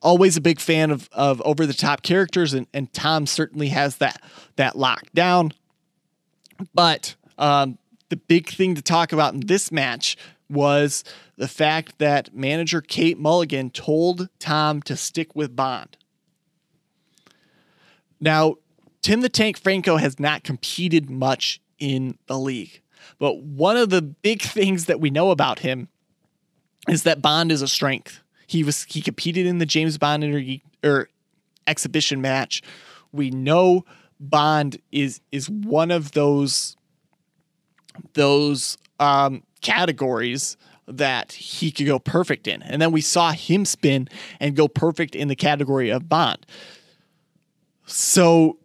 always a big fan of, of over-the-top characters, and, and Tom certainly has that, that locked down. But um, the big thing to talk about in this match was the fact that manager Kate Mulligan told Tom to stick with Bond. Now, Tim the Tank Franco has not competed much in the league, but one of the big things that we know about him is that Bond is a strength. He was he competed in the James Bond inter- or exhibition match. We know Bond is is one of those those um, categories that he could go perfect in, and then we saw him spin and go perfect in the category of Bond. So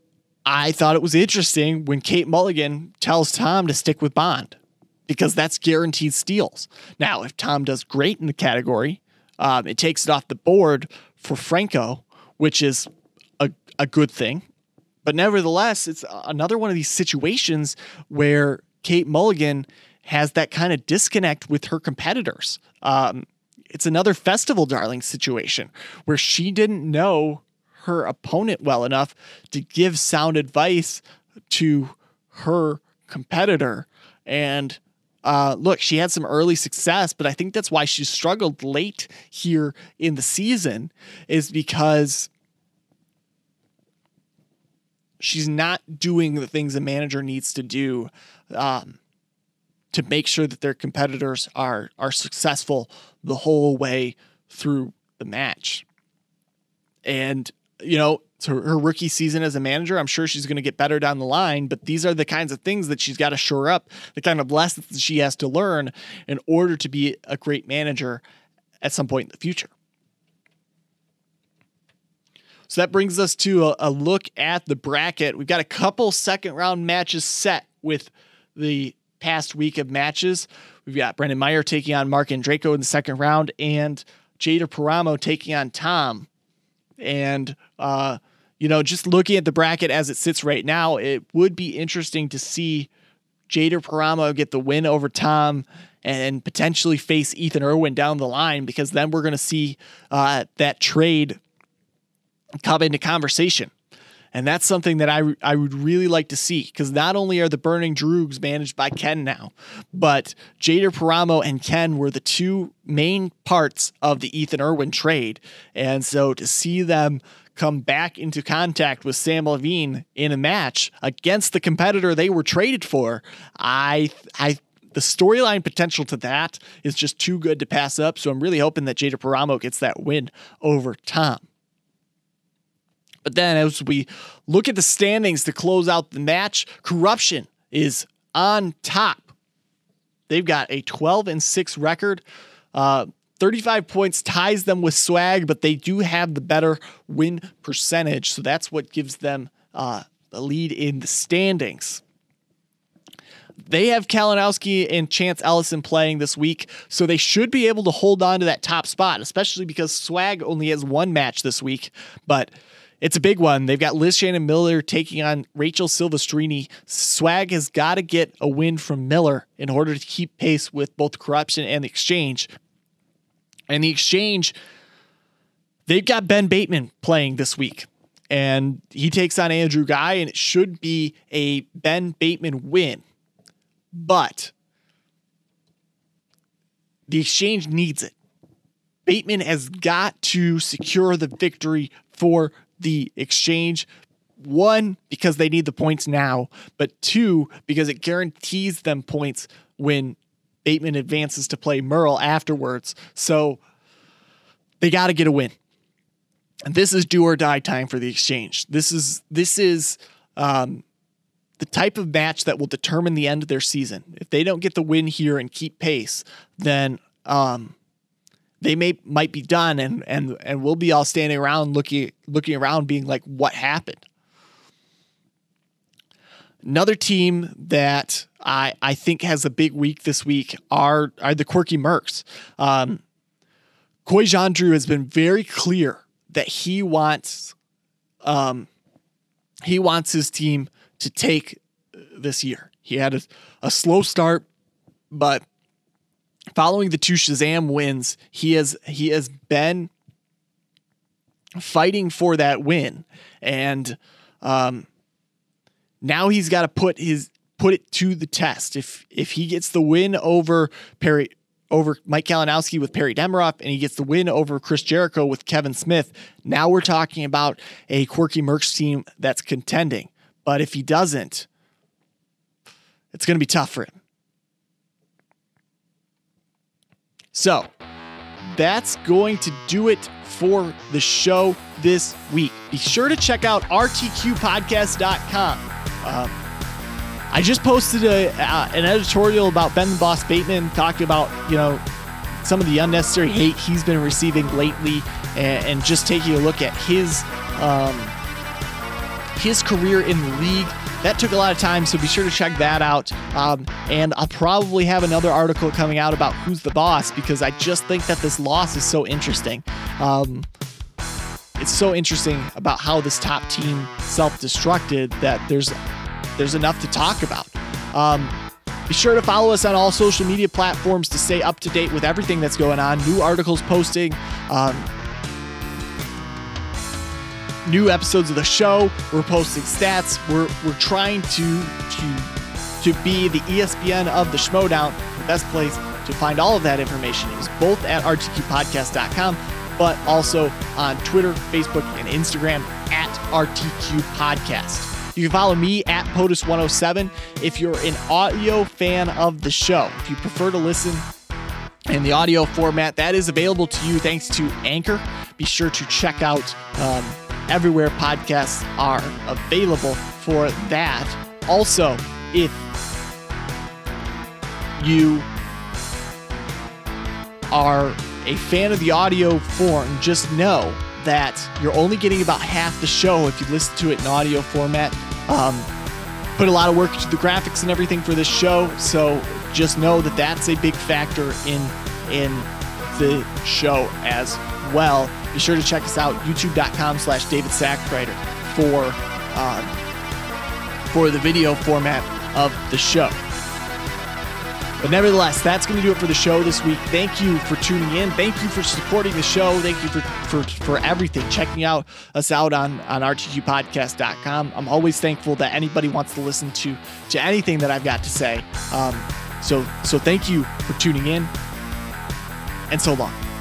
I thought it was interesting when Kate Mulligan tells Tom to stick with Bond, because that's guaranteed steals. Now, if Tom does great in the category, um, it takes it off the board for Franco, which is a, a good thing. But nevertheless, it's another one of these situations where Kate Mulligan has that kind of disconnect with her competitors. Um, it's another festival darling situation where she didn't know her opponent well enough to give sound advice to her competitor. And uh, look, she had some early success, but I think that's why she struggled late here in the season, is because she's not doing the things a manager needs to do um, to make sure that their competitors are, are successful the whole way through the match. And you know, to her rookie season as a manager, I'm sure she's going to get better down the line, but these are the kinds of things that she's got to shore up, the kind of lessons that she has to learn in order to be a great manager at some point in the future. So that brings us to a, a look at the bracket. We've got a couple second round matches set with the past week of matches. We've got Brendan Meyer taking on Mark Andrejko in the second round and Jader Paramo taking on Tom. And, uh, you know, just looking at the bracket as it sits right now, it would be interesting to see Jader Paramo get the win over Tom and potentially face Ethan Irwin down the line, because then we're going to see uh, that trade come into conversation. And that's something that I, I would really like to see, because not only are the Burning Droogs managed by Ken now, but Jader Paramo and Ken were the two main parts of the Ethan Irwin trade. And so to see them come back into contact with Sam Levine in a match against the competitor they were traded for, I I the storyline potential to that is just too good to pass up. So I'm really hoping that Jader Paramo gets that win over Tom. But then as we look at the standings to close out the match, Korruption is on top. They've got a twelve and six record. Uh, thirty-five points ties them with Swag, but they do have the better win percentage. So that's what gives them uh, a lead in the standings. They have Kalinowski and Chance Ellison playing this week, so they should be able to hold on to that top spot, especially because Swag only has one match this week, but it's a big one. They've got Liz Shannon Miller taking on Rachel Silvestrini. Swag has got to get a win from Miller in order to keep pace with both Korruption and the Exchange. And the Exchange, they've got Ben Bateman playing this week, and he takes on Andrew Guy, and it should be a Ben Bateman win. But the Exchange needs it. Bateman has got to secure the victory for the Exchange. One, because they need the points now, but two, because it guarantees them points when Bateman advances to play Murrell afterwards. So they got to get a win. And this is do or die time for the Exchange. This is, this is, um, the type of match that will determine the end of their season. If they don't get the win here and keep pace, then um, they may might be done, and and and we'll be all standing around looking looking around, being like, "What happened?" Another team that I I think has a big week this week are are the Quirky Mercs. Um, Koi Jandru has been very clear that he wants um, he wants his team to take this year. He had a, a slow start, but following the two Shazam wins, he has he has been fighting for that win, and um, now he's got to put his put it to the test. If if he gets the win over Perry over Mike Kalinowski with Perry Demeroff, and he gets the win over Chris Jericho with Kevin Smith, now we're talking about a Quirky Mercs team that's contending. But if he doesn't, it's going to be tough for him. So that's going to do it for the show this week. Be sure to check out r t q podcast dot com. Um, I just posted a, uh, an editorial about Ben the Boss Bateman, talking about, you know, some of the unnecessary hate he's been receiving lately, and, and just taking a look at his... Um, his career in the league. That took a lot of time, so be sure to check that out. Um, and I'll probably have another article coming out about Who's the Boss, because I just think that this loss is so interesting. Um, it's so interesting about how this top team self-destructed that there's there's enough to talk about. Um, be sure to follow us on all social media platforms to stay up to date with everything that's going on, new articles posting, um, new episodes of the show. We're posting stats. We're we're trying to to to be the E S P N of the Schmodown. The best place to find all of that information is both at r t q podcast dot com, but also on Twitter, Facebook, and Instagram at r t q podcast. You can follow me at POTUS one oh seven if you're an audio fan of the show. If you prefer to listen in the audio format, that is available to you thanks to Anchor. Be sure to check out um, everywhere podcasts are available for that. Also, if you are a fan of the audio form, just know that you're only getting about half the show if you listen to it in audio format. Um, put a lot of work into the graphics and everything for this show, so just know that that's a big factor in in the show as well. Be sure to check us out, youtube.com slash David Sackrider for, um, for the video format of the show. But nevertheless, that's going to do it for the show this week. Thank you for tuning in. Thank you for supporting the show. Thank you for, for, for everything. Checking out us out on, on r t q podcast dot com. I'm always thankful that anybody wants to listen to, to anything that I've got to say. Um, so, so thank you for tuning in, and so long.